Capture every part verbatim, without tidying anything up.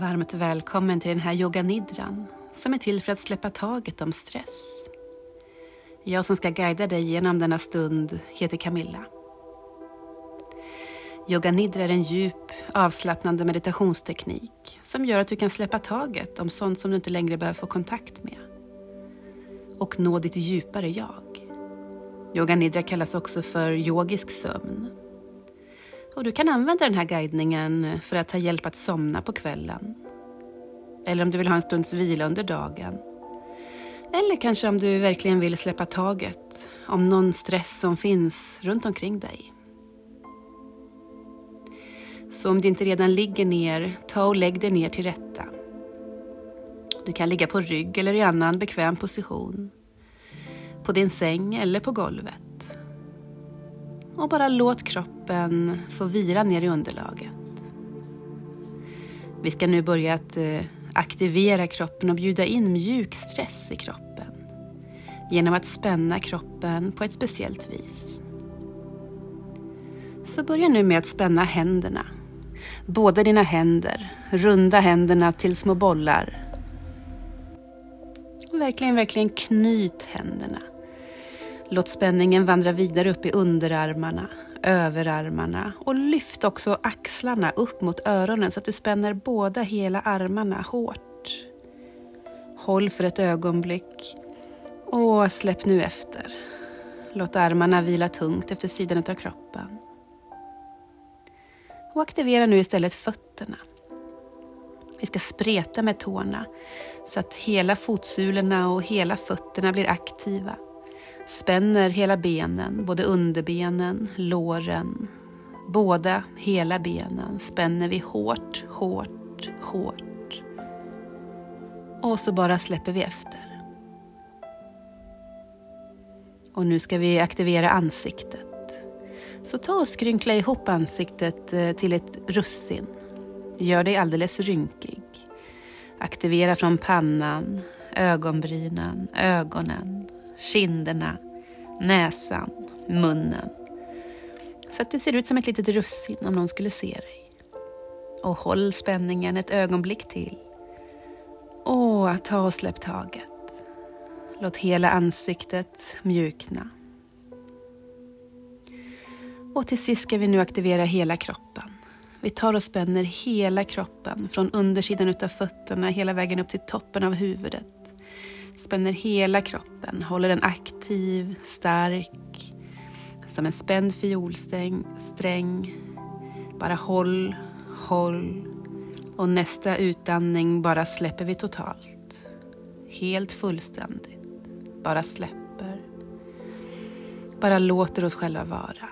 Varmt välkommen till den här Yoga Nidran som är till för att släppa taget om stress. Jag som ska guida dig genom denna stund heter Camilla. Yoga Nidra är en djup, avslappnande meditationsteknik som gör att du kan släppa taget om sånt som du inte längre behöver få kontakt med och nå ditt djupare jag. Yoga Nidra kallas också för yogisk sömn. Och du kan använda den här guidningen för att ta hjälp att somna på kvällen. Eller om du vill ha en stunds vila under dagen. Eller kanske om du verkligen vill släppa taget om någon stress som finns runt omkring dig. Så om du inte redan ligger ner, ta och lägg dig ner till rätta. Du kan ligga på rygg eller i annan bekväm position. På din säng eller på golvet. Och bara låt kroppen få vila ner i underlaget. Vi ska nu börja att aktivera kroppen och bjuda in mjuk stress i kroppen. Genom att spänna kroppen på ett speciellt vis. Så börja nu med att spänna händerna. Båda dina händer. Runda händerna till små bollar. Och verkligen, verkligen knyt händerna. Låt spänningen vandra vidare upp i underarmarna, överarmarna och lyft också axlarna upp mot öronen så att du spänner båda hela armarna hårt. Håll för ett ögonblick och släpp nu efter. Låt armarna vila tungt efter sidan av kroppen. Och aktivera nu istället fötterna. Vi ska spreta med tårna så att hela fotsulorna och hela fötterna blir aktiva. Spänner hela benen, både underbenen, låren, båda hela benen. Spänner vi hårt, hårt, hårt. Och så bara släpper vi efter. Och nu ska vi aktivera ansiktet. Så ta och skrynkla ihop ansiktet till ett russin. Gör dig alldeles rynkig. Aktivera från pannan, ögonbrynen, ögonen. Kinderna, näsan, munnen. Så att du ser ut som ett litet russin om någon skulle se dig. Och håll spänningen ett ögonblick till. Och ta och släpp taget. Låt hela ansiktet mjukna. Och till sist ska vi nu aktivera hela kroppen. Vi tar och spänner hela kroppen. Från undersidan utav fötterna hela vägen upp till toppen av huvudet. Spänner hela kroppen, håller den aktiv, stark, som en spänd fiolsträng. Bara håll, håll och nästa utandning bara släpper vi totalt. Helt fullständigt, bara släpper. Bara låter oss själva vara.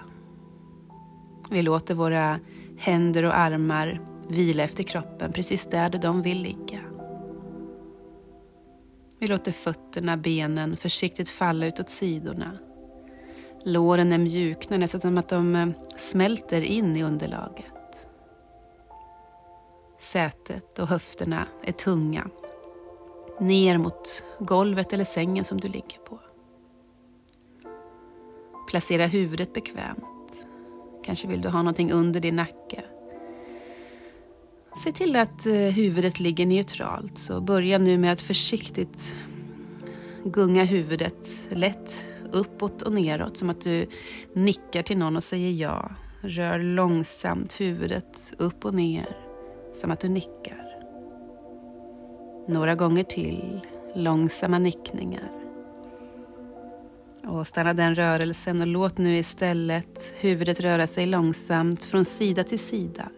Vi låter våra händer och armar vila efter kroppen, precis där de vill ligga. Vi låter fötterna, benen försiktigt falla ut åt sidorna. Låren är mjukna nästan att de smälter in i underlaget. Sätet och höfterna är tunga. Ner mot golvet eller sängen som du ligger på. Placera huvudet bekvämt. Kanske vill du ha någonting under din nacke. Se till att huvudet ligger neutralt, så börja nu med att försiktigt gunga huvudet lätt uppåt och neråt. Som att du nickar till någon och säger ja. Rör långsamt huvudet upp och ner, som att du nickar. Några gånger till, långsamma nickningar. Och stanna den rörelsen och låt nu istället huvudet röra sig långsamt från sida till sida.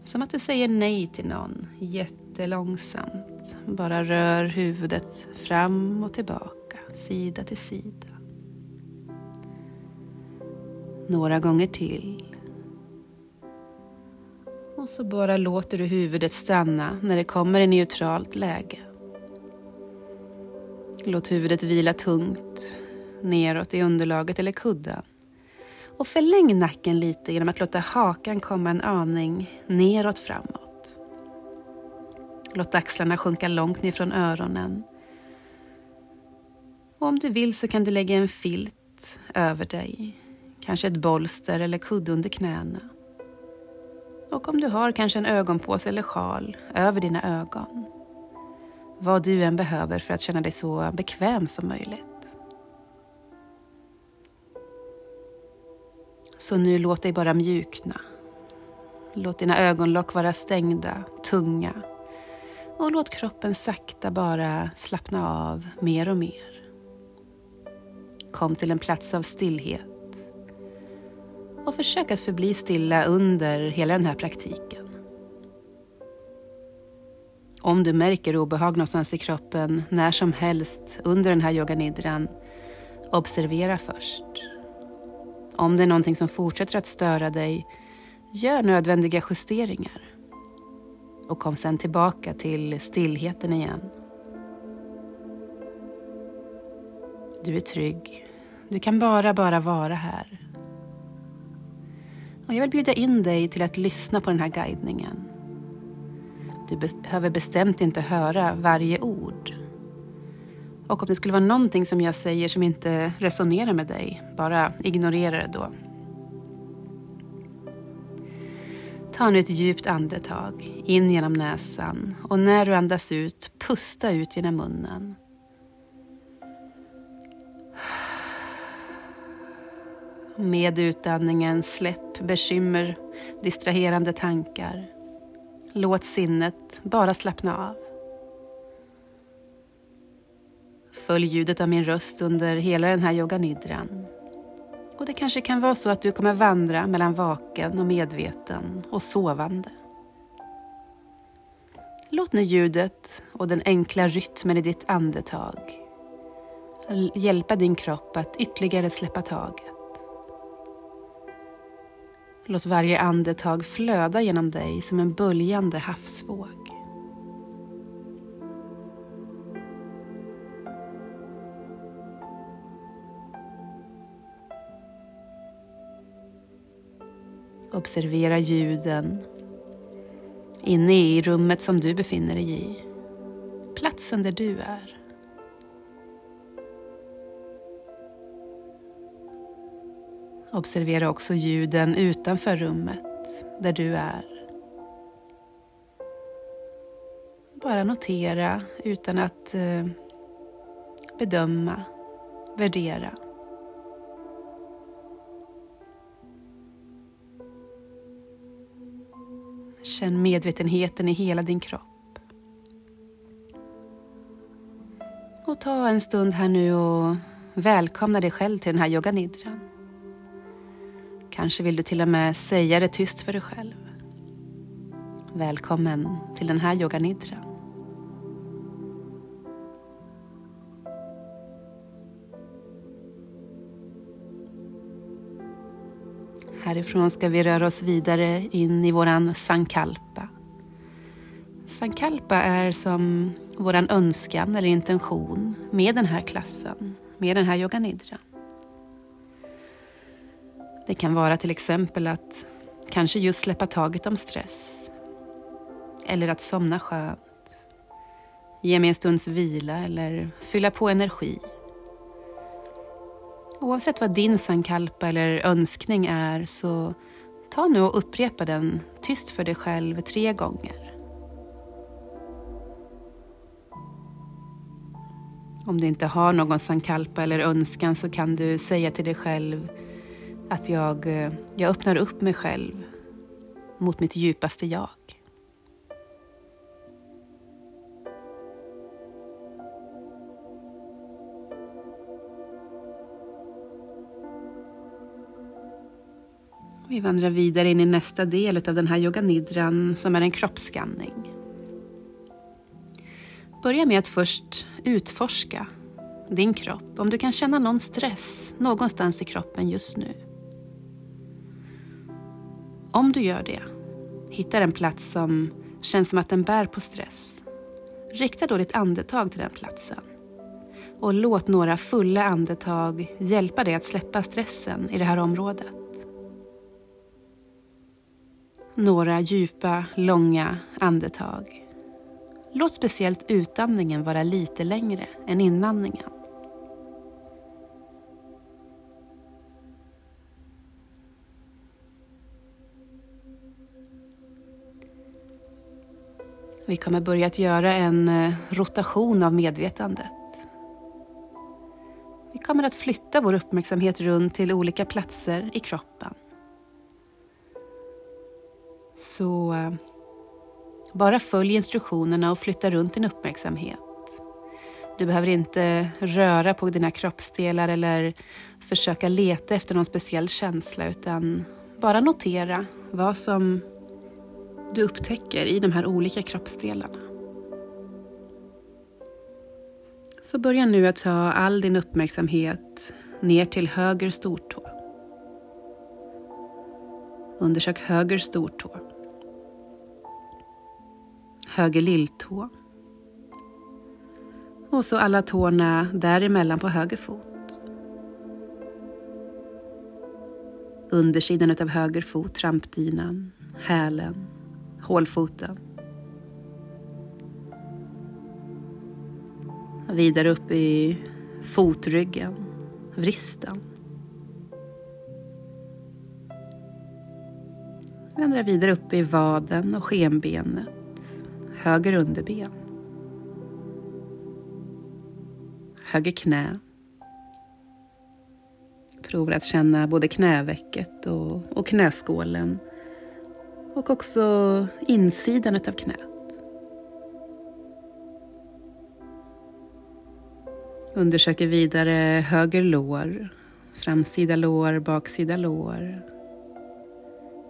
Som att du säger nej till någon, jättelångsamt. Bara rör huvudet fram och tillbaka, sida till sida. Några gånger till. Och så bara låter du huvudet stanna när det kommer i neutralt läge. Låt huvudet vila tungt neråt i underlaget eller kudden. Och förläng nacken lite genom att låta hakan komma en aning neråt framåt. Låt axlarna sjunka långt ner från öronen. Och om du vill så kan du lägga en filt över dig. Kanske ett bolster eller kudde under knäna. och om du har kanske en ögonpåse eller sjal över dina ögon. Vad du än behöver för att känna dig så bekväm som möjligt. Så nu låt dig bara mjukna. Låt dina ögonlock vara stängda, tunga. Och låt kroppen sakta bara slappna av mer och mer. Kom till en plats av stillhet. Och försök att förbli stilla under hela den här praktiken. Om du märker obehag någonstans i kroppen när som helst under den här yoganidran, observera först. Om det är någonting som fortsätter att störa dig, gör nödvändiga justeringar. Och kom sedan tillbaka till stillheten igen. Du är trygg. Du kan bara, bara vara här. Och jag vill bjuda in dig till att lyssna på den här guidningen. Du behöver bestämt inte höra varje ord. Och om det skulle vara någonting som jag säger som inte resonerar med dig, bara ignorera det då. Ta nu ett djupt andetag in genom näsan och när du andas ut, pusta ut genom munnen. Med utandningen släpp bekymmer, distraherande tankar. Låt sinnet bara slappna av. Följ ljudet av min röst under hela den här yoganidran. Och det kanske kan vara så att du kommer vandra mellan vaken och medveten och sovande. Låt nu ljudet och den enkla rytmen i ditt andetag hjälpa din kropp att ytterligare släppa taget. Låt varje andetag flöda genom dig som en böljande havsvåg. Observera ljuden inne i rummet som du befinner dig i, platsen där du är. Observera också ljuden utanför rummet, där du är. Bara notera utan att bedöma, värdera. Känn medvetenheten i hela din kropp. Och ta en stund här nu och välkomna dig själv till den här yoganidran. Kanske vill du till och med säga det tyst för dig själv. Välkommen till den här yoganidran. Härifrån ska vi röra oss vidare in i våran sankalpa. Sankalpa är som våran önskan eller intention med den här klassen, med den här yoganidran. Det kan vara till exempel att kanske just släppa taget om stress. Eller att somna skönt. Ge mig en stunds vila eller fylla på energi. Oavsett vad din sankalpa eller önskning är så ta nu och upprepa den tyst för dig själv tre gånger. Om du inte har någon sankalpa eller önskan så kan du säga till dig själv att jag, jag öppnar upp mig själv mot mitt djupaste jag. Vi vandrar vidare in i nästa del av den här yoganidran som är en kroppsskanning. Börja med att först utforska din kropp. Om du kan känna någon stress någonstans i kroppen just nu. Om du gör det, hittar en plats som känns som att den bär på stress. Rikta då ditt andetag till den platsen. Och låt några fulla andetag hjälpa dig att släppa stressen i det här området. Några djupa, långa andetag. Låt speciellt utandningen vara lite längre än inandningen. Vi kommer börja att göra en rotation av medvetandet. Vi kommer att flytta vår uppmärksamhet runt till olika platser i kroppen. Så bara följ instruktionerna och flytta runt din uppmärksamhet. Du behöver inte röra på dina kroppsdelar eller försöka leta efter någon speciell känsla, utan bara notera vad som du upptäcker i de här olika kroppsdelarna. Så börja nu att ta all din uppmärksamhet ner till höger stortå. Undersök höger stortå. Höger lilltå. Och så alla tårna däremellan på höger fot. Undersidan utav höger fot, trampdynan, hälen, hålfoten. Vidare upp i fotryggen, vristen. Vandra vidare upp i vaden och skenbenet, höger underben. Höger knä. Prova att känna både knävecket och, och knäskålen. Och också insidan utav knät. Undersöker vidare höger lår. Framsida lår, baksida lår.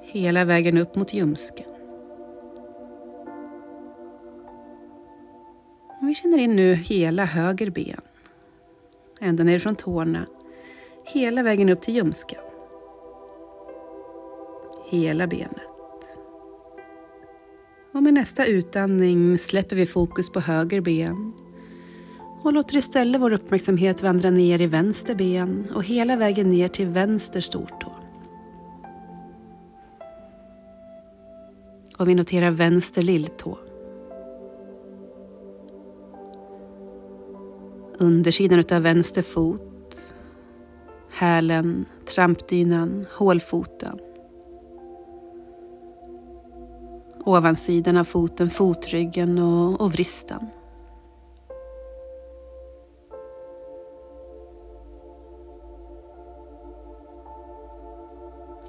Hela vägen upp mot ljumsken. Och vi känner in nu hela höger ben. Ända ner från tårna, hela vägen upp till ljumsken. Hela benet. Och med nästa utandning släpper vi fokus på höger ben. Och låter istället vår uppmärksamhet vandra ner i vänster ben och hela vägen ner till vänster stortå. Och vi noterar vänster lilltå. Undersidan utav vänster fot, hälen, trampdynan, hålfoten. Ovansidan av foten, fotryggen och, och vristen.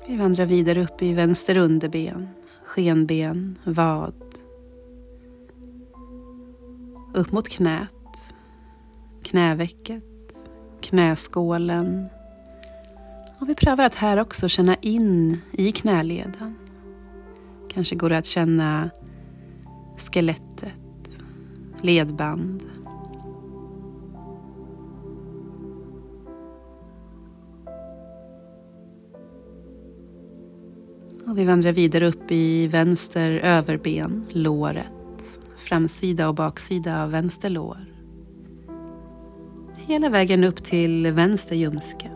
Vi vandrar vidare upp i vänster underben, skenben, vad. Upp mot knät. Knävecket, knäskålen. Och vi prövar att här också känna in i knäleden. Kanske går det att känna skelettet, ledband. Och vi vandrar vidare upp i vänster överben, låret. Framsida och baksida av vänster lår. Hela vägen upp till vänster ljumske.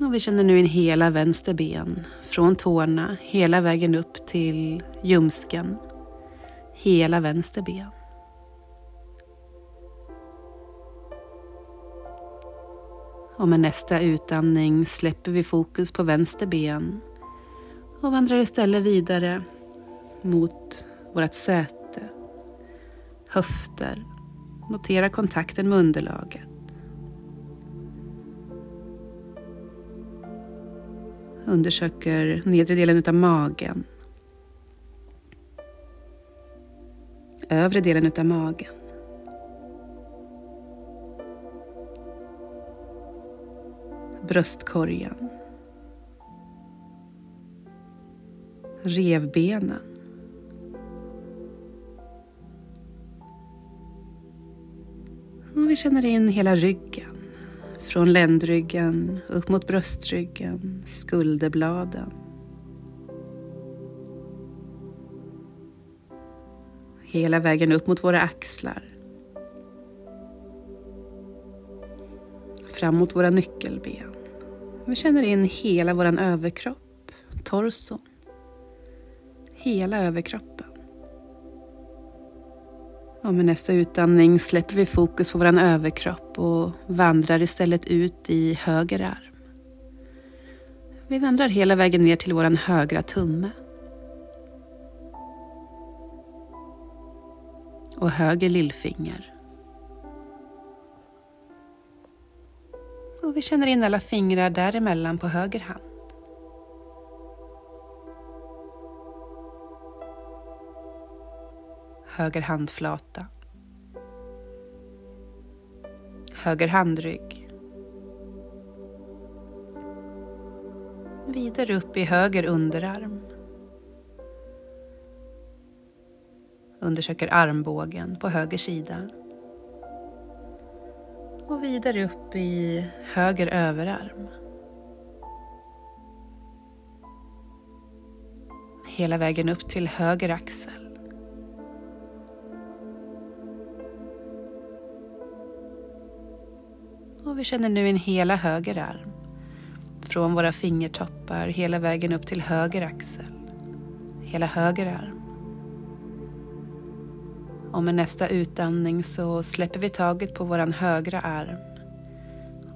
Och vi känner nu in hela vänster ben. Från tårna, hela vägen upp till ljumsken. Hela vänster ben. Och med nästa utandning släpper vi fokus på vänster ben. Och vandrar istället vidare mot vårt säte. Höfter. Notera kontakten med underlaget. Undersöker nedre delen utav magen. Övre delen utav magen. Bröstkorgen. Revbenen. Och vi känner in hela ryggen, från ländryggen, upp mot bröstryggen, skulderbladen. Hela vägen upp mot våra axlar. Fram mot våra nyckelben. Vi känner in hela vår överkropp, torson. Hela överkroppen. Och med nästa utandning släpper vi fokus på vår överkropp och vandrar istället ut i höger arm. Vi vandrar hela vägen ner till våran högra tumme. Och höger lillfinger. Och vi känner in alla fingrar däremellan på höger hand. Höger handflata. Höger handrygg. Vidare upp i höger underarm. Undersöker armbågen på höger sida. Och vidare upp i höger överarm. Hela vägen upp till höger axel. Och vi känner nu in hela höger arm. Från våra fingertoppar hela vägen upp till höger axel. Hela höger arm. Och med nästa utandning så släpper vi taget på våran högra arm.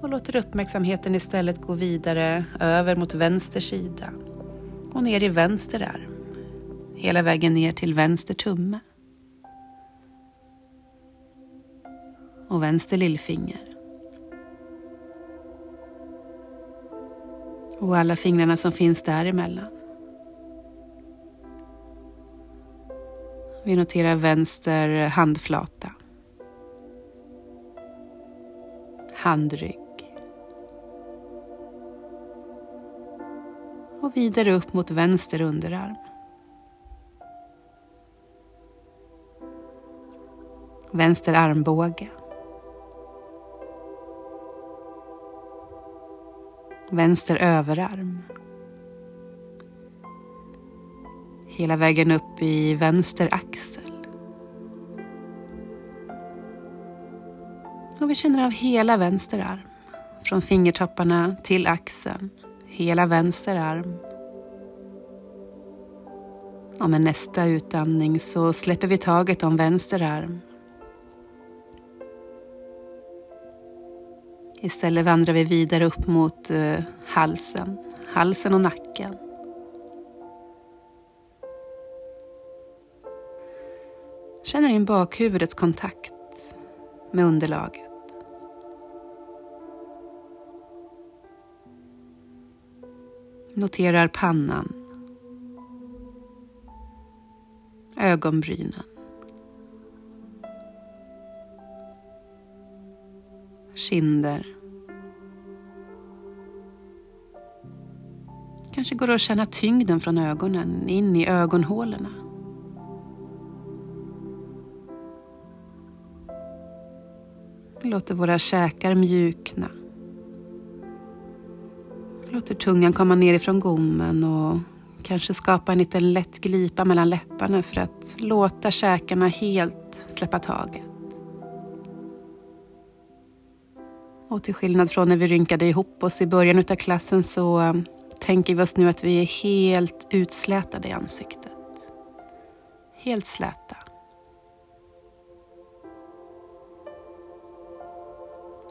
Och låter uppmärksamheten istället gå vidare över mot vänster sida. Och ner i vänster arm. Hela vägen ner till vänster tumme. Och vänster lillfinger. Och alla fingrarna som finns däremellan. Vi noterar vänster handflata. Handrygg. Och vidare upp mot vänster underarm. Vänster armbåge. Vänster överarm. Hela vägen upp i vänster axel. Och vi känner av hela vänster arm. Från fingertopparna till axeln. Hela vänster arm. Och med nästa utandning så släpper vi taget om vänster arm. Istället vandrar vi vidare upp mot uh, halsen, halsen och nacken. Känner in bakhuvudets kontakt med underlaget. Noterar pannan. Ögonbrynen. Kinder. Kanske går det att känna tyngden från ögonen in i ögonhålorna. Låter våra käkar mjukna. Låter tungan komma ner ifrån gommen och kanske skapa en liten lätt glipa mellan läpparna för att låta käkarna helt släppa taget. Och till skillnad från när vi rynkade ihop oss i början av klassen så tänker vi oss nu att vi är helt utslätade i ansiktet. Helt släta.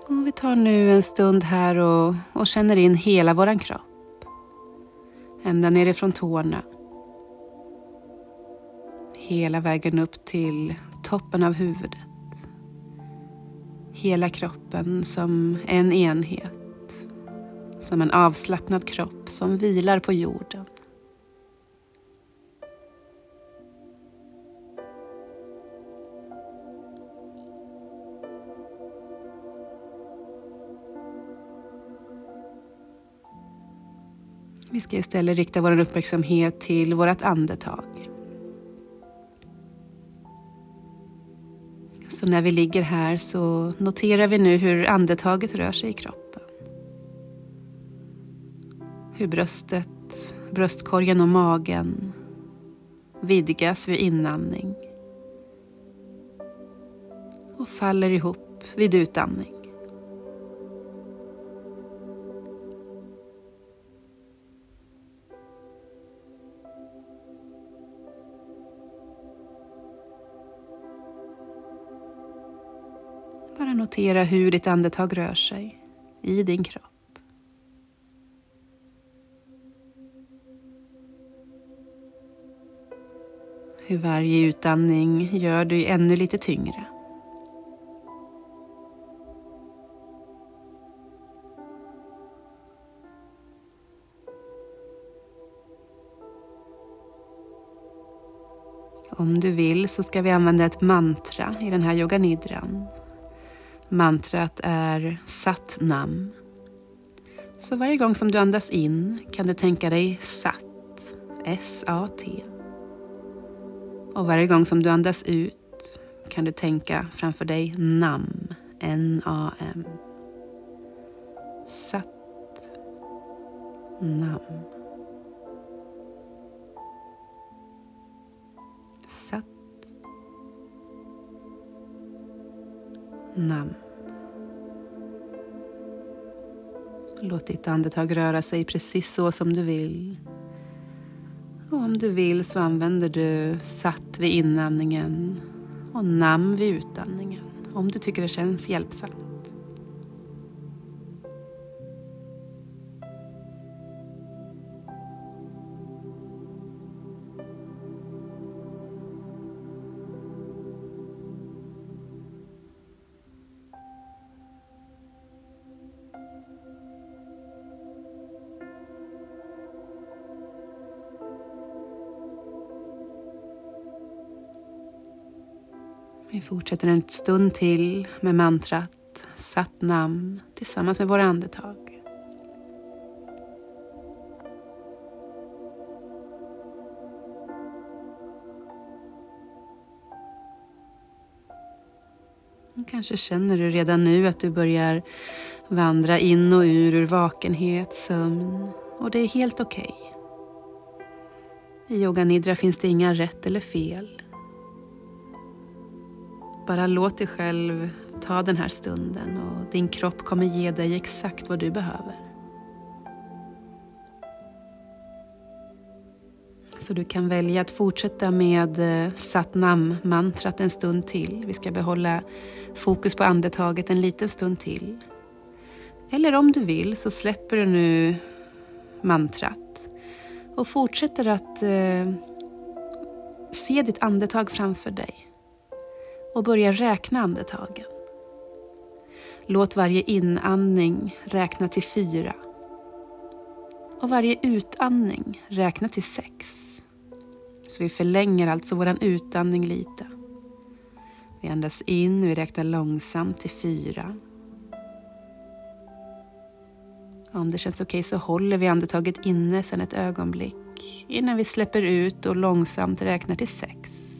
Och vi tar nu en stund här och, och känner in hela våran kropp. Ända nerifrån tårna. Hela vägen upp till toppen av huvudet. Hela kroppen som en enhet, som en avslappnad kropp som vilar på jorden. Vi ska istället rikta vår uppmärksamhet till vårt andetag. Så när vi ligger här så noterar vi nu hur andetaget rör sig i kroppen. Hur bröstet, bröstkorgen och magen vidgas vid inandning. Och faller ihop vid utandning. Bara notera hur ditt andetag rör sig i din kropp. hur varje utandning gör dig ännu lite tyngre. Om du vill så ska vi använda ett mantra i den här yoga nidran. Mantrat är Sat Nam. Så varje gång som du andas in kan du tänka dig Sat, S A T. Och varje gång som du andas ut kan du tänka framför dig Nam, N A M. Sat, Nam. Sat, Nam. Låt ditt andetag röra sig precis så som du vill. Och om du vill så använder du Sat vid inandningen och Nam vid utandningen, om du tycker det känns hjälpsamt. Vi fortsätter en stund till med mantrat Sat Nam tillsammans med våra andetag. Kanske känner du redan nu att du börjar vandra in och ur ur vakenhet, sömn, och det är helt okej. I yoga nidra finns det inga rätt eller fel. Bara låt dig själv ta den här stunden och din kropp kommer ge dig exakt vad du behöver. Så du kan välja att fortsätta med Sat Nam-mantrat en stund till. Vi ska behålla fokus på andetaget en liten stund till. Eller om du vill så släpper du nu mantrat och fortsätter att eh, se ditt andetag framför dig. Och börja räkna andetagen. Låt varje inandning räkna till fyra. Och varje utandning räkna till sex. Så vi förlänger alltså våran utandning lite. Vi andas in, vi räknar långsamt till fyra. Om det känns okej så håller vi andetaget inne sedan ett ögonblick. Innan vi släpper ut och långsamt räknar till sex.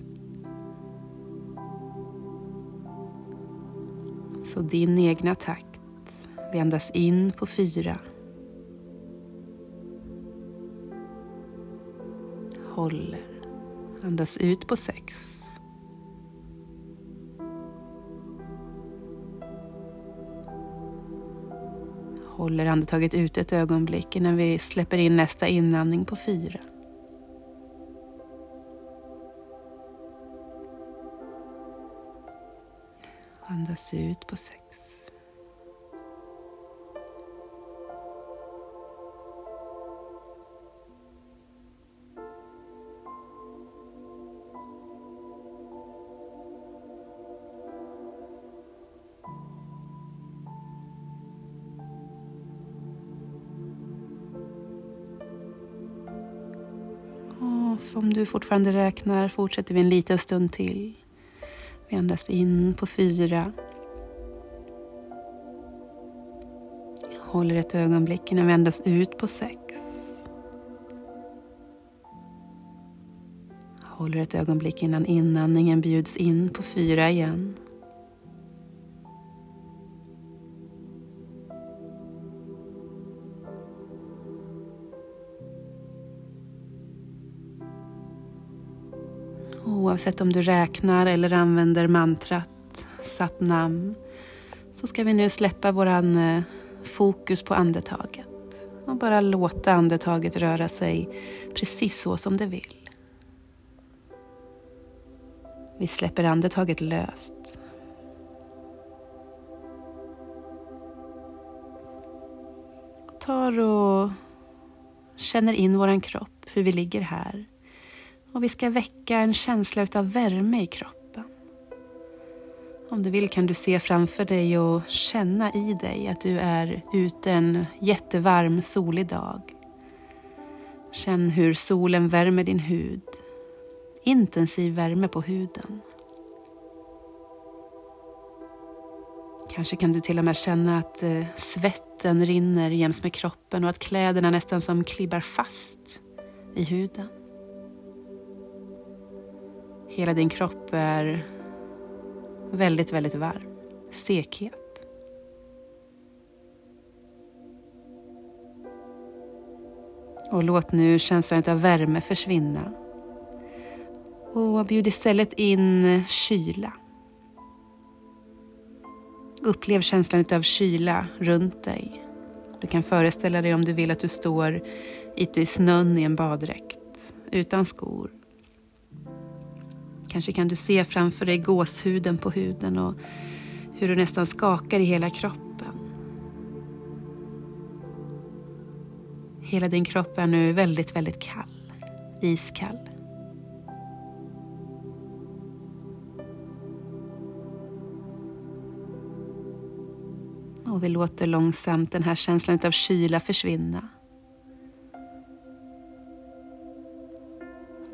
Så din egna takt. Vi andas in på fyra. Håller. Andas ut på sex. Håller andetaget ut ett ögonblick innan vi släpper in nästa inandning på fyra. Andas ut på sex. Och om du fortfarande räknar fortsätter vi en liten stund till. Vi andas in på fyra. Håller ett ögonblick innan vi andas ut på sex. Håller ett ögonblick innan inandningen bjuds in på fyra igen. Oavsett om du räknar eller använder mantrat Sat Nam så ska vi nu släppa våran fokus på andetaget och bara låta andetaget röra sig precis så som det vill. Vi släpper andetaget löst. Tar och känner in våran kropp, hur vi ligger här. Och vi ska väcka en känsla av värme i kroppen. Om du vill kan du se framför dig och känna i dig att du är ute en jättevarm solig dag. Känn hur solen värmer din hud. Intensiv värme på huden. Kanske kan du till och med känna att svetten rinner jäms med kroppen och att kläderna nästan som klibbar fast i huden. Hela din kropp är väldigt, väldigt varm. Stekhet. Och låt nu känslan av värme försvinna. Och bjud istället in kyla. Upplev känslan av kyla runt dig. Du kan föreställa dig om du vill att du står ute i snön i en baddräkt, utan skor. Kanske kan du se framför dig gåshuden på huden och hur du nästan skakar i hela kroppen. Hela din kropp är nu väldigt, väldigt kall, iskall. Och vi låter långsamt den här känslan av kyla försvinna.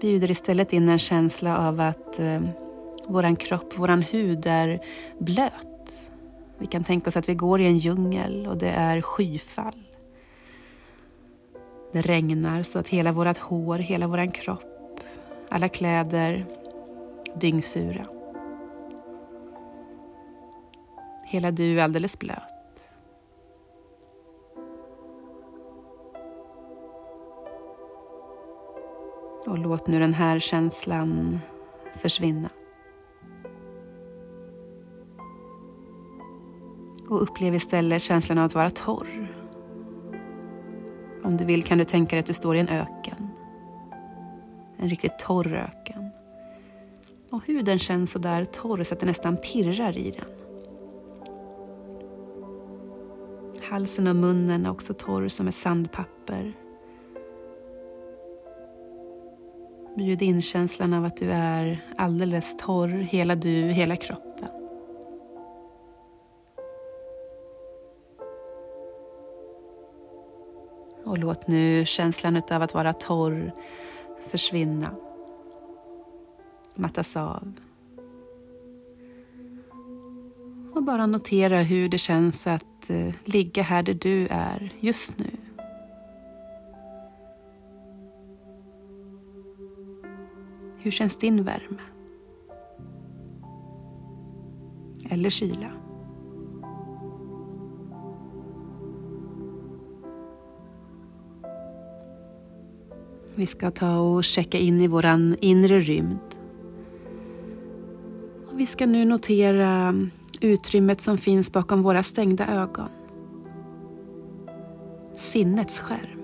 Bjuder istället in en känsla av att eh, våran kropp, våran hud är blöt. Vi kan tänka oss att vi går i en djungel och det är skyfall. Det regnar så att hela vårat hår, hela våran kropp, alla kläder, dyngsura. Hela du är alldeles blöt. Och låt nu den här känslan försvinna. Och upplev istället känslan av att vara torr. Om du vill kan du tänka dig att du står i en öken. En riktigt torr öken. Och huden känns så där torr så att det nästan pirrar i den. Halsen och munnen är också torr som ett sandpapper. Bjud in känslan av att du är alldeles torr, hela du, hela kroppen. Och låt nu känslan av att vara torr försvinna. Mattas av. Och bara notera hur det känns att ligga här där du är just nu. Hur känns din värme? Eller kyla? Vi ska ta och checka in i våran inre rymd. Och vi ska nu notera utrymmet som finns bakom våra stängda ögon. Sinnets skärm.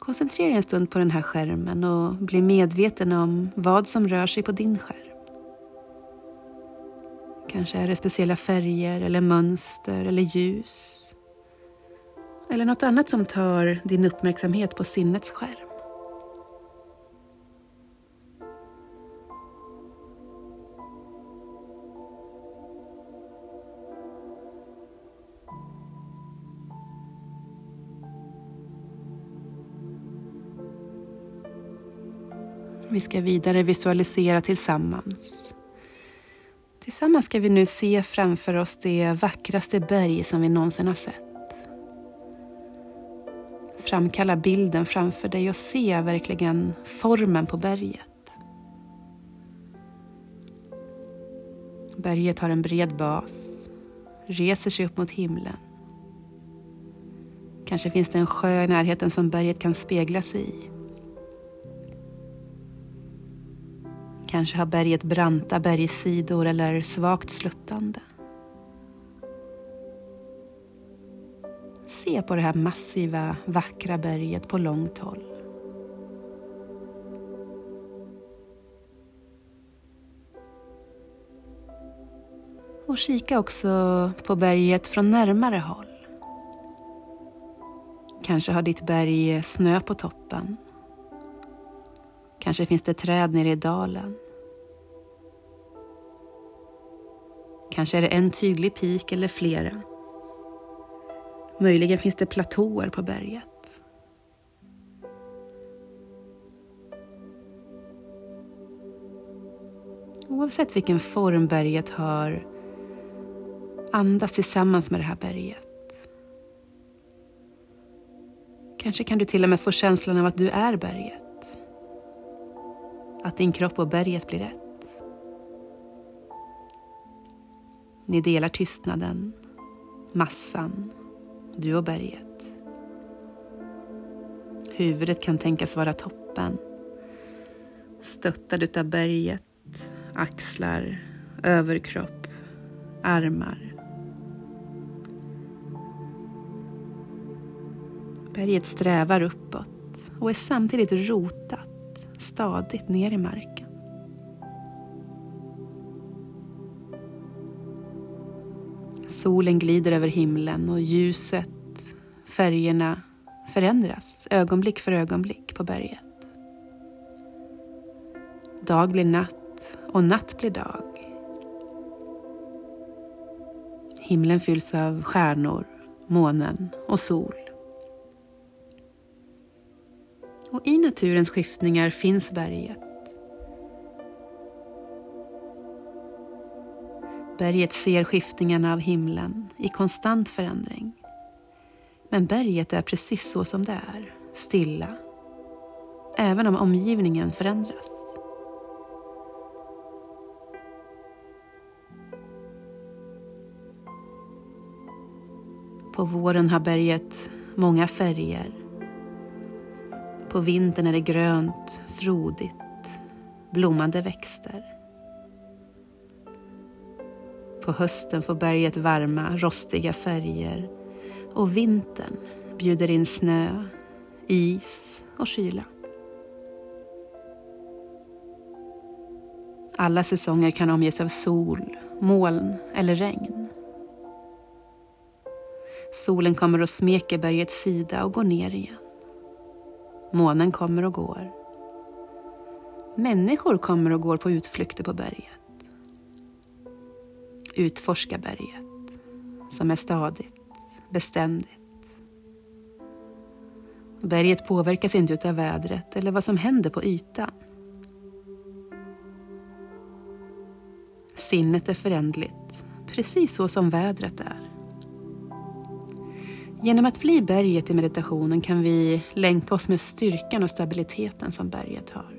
Koncentrera dig en stund på den här skärmen och bli medveten om vad som rör sig på din skärm. Kanske är det speciella färger eller mönster eller ljus. Eller något annat som tar din uppmärksamhet på sinnets skärm. Vi ska vidare visualisera tillsammans. Tillsammans ska vi nu se framför oss det vackraste berg som vi någonsin har sett. Framkalla bilden framför dig och se verkligen formen på berget. Berget har en bred bas, reser sig upp mot himlen. Kanske finns det en sjö i närheten som berget kan speglas i. Kanske har berget branta bergssidor eller svagt sluttande. Se på det här massiva, vackra berget på långt håll. Och kika också på berget från närmare håll. Kanske har ditt berg snö på toppen. Kanske finns det träd nere i dalen. Kanske är det en tydlig pik eller flera. Möjligen finns det platåer på berget. Oavsett vilken form berget har, andas tillsammans med det här berget. Kanske kan du till och med få känslan av att du är berget. Att din kropp och berget blir ett. Ni delar tystnaden, massan, du och berget. Huvudet kan tänkas vara toppen, stöttad utav berget. Axlar, överkropp, armar. Berget strävar uppåt och är samtidigt rotat stadigt ner i marken. Solen glider över himlen och ljuset, färgerna förändras ögonblick för ögonblick på berget. Dag blir natt. Och natt blir dag. Himlen fylls av stjärnor, månen och sol. Och i naturens skiftningar finns berget. Berget ser skiftningarna av himlen i konstant förändring. Men berget är precis så som det är, stilla. Även om omgivningen förändras. På våren har berget många färger. På vintern är det grönt, frodigt, blommande växter. På hösten får berget varma, rostiga färger. Och vintern bjuder in snö, is och kyla. Alla säsonger kan omges av sol, moln eller regn. Solen kommer och smeker bergets sida och går ner igen. Månen kommer och går. Människor kommer och går på utflykter på berget. Utforska berget, som är stadigt, beständigt. Berget påverkas inte utav vädret eller vad som händer på ytan. Sinnet är förändligt, precis så som vädret är. Genom att bli berget i meditationen kan vi länka oss med styrkan och stabiliteten som berget har.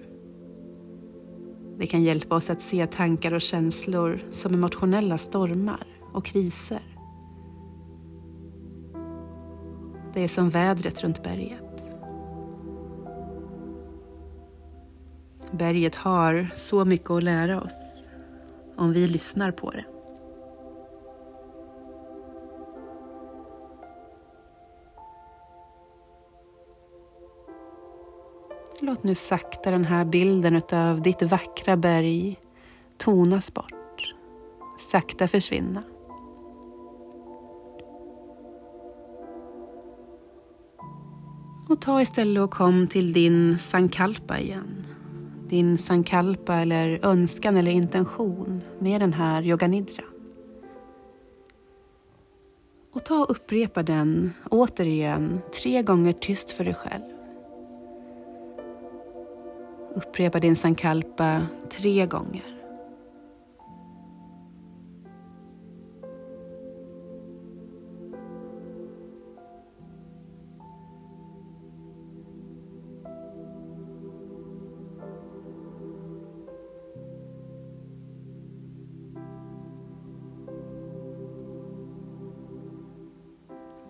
Det kan hjälpa oss att se tankar och känslor som emotionella stormar och kriser. Det är som vädret runt berget. Berget har så mycket att lära oss om vi lyssnar på det. Låt nu sakta den här bilden utav ditt vackra berg tonas bort. Sakta försvinna. Och ta istället och kom till din sankalpa igen. Din sankalpa eller önskan eller intention med den här yoga nidra. Och ta och upprepa den återigen tre gånger tyst för dig själv. Upprepa din sankalpa tre gånger.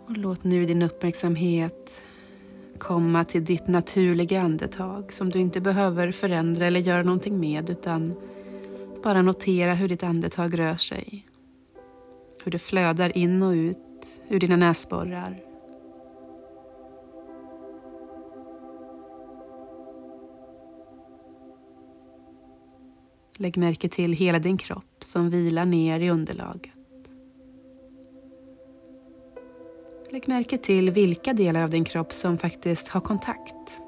Och låt nu din uppmärksamhet komma till ditt naturliga andetag som du inte behöver förändra eller göra någonting med, utan bara notera hur ditt andetag rör sig. Hur det flödar in och ut ur dina näsborrar. Lägg märke till hela din kropp som vilar ner i underlaget. Lägg märke till vilka delar av din kropp som faktiskt har kontakt.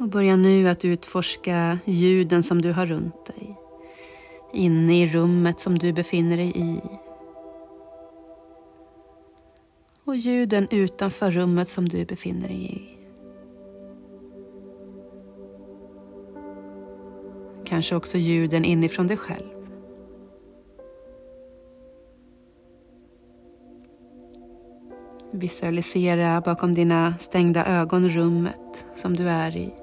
Och börja nu att utforska ljuden som du har runt dig. Inne i rummet som du befinner dig i. Och ljuden utanför rummet som du befinner dig i. Kanske också ljuden inifrån dig själv. Visualisera bakom dina stängda ögon rummet som du är i.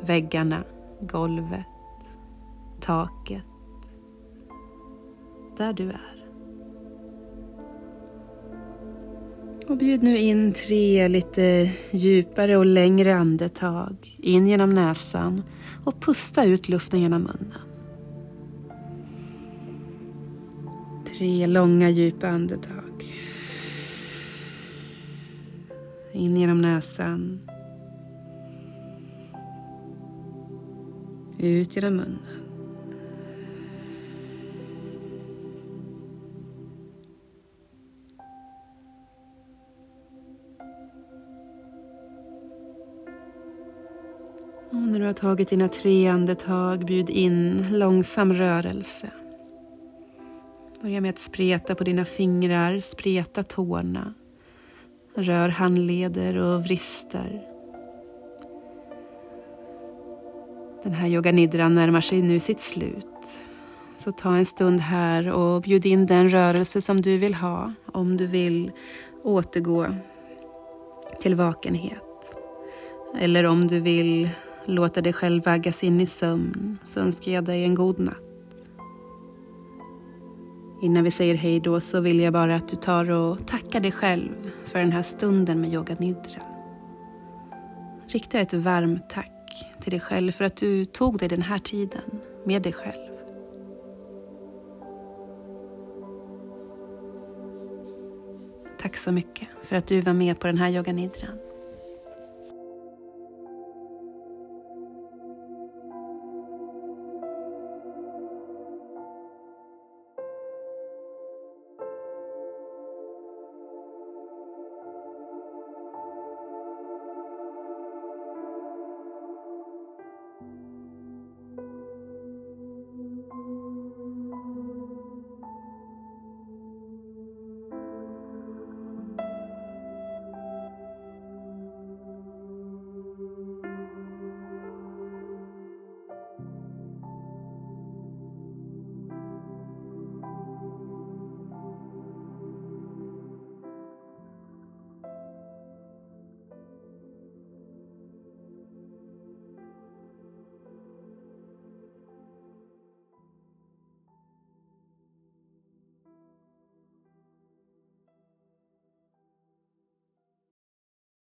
Väggarna, golvet, taket. Där du är. Och bjud nu in tre lite djupare och längre andetag. In genom näsan och pusta ut luften genom munnen. Tre långa djupa andetag. In genom näsan. Ut genom munnen. Och när du har tagit dina tre andetag, bjud in långsam rörelse. Börja med att spreta på dina fingrar, spreta tårna. Rör handleder och vrister. Den här yoga nidran närmar sig nu sitt slut. Så ta en stund här och bjud in den rörelse som du vill ha, om du vill återgå till vakenhet. Eller om du vill låta dig själv vaggas in i sömn, så önskar jag dig en god natt. Innan vi säger hej då så vill jag bara att du tar och tackar dig själv för den här stunden med yoga nidra. Rikta ett varmt tack till dig själv för att du tog dig den här tiden med dig själv. Tack så mycket för att du var med på den här yoga nidran.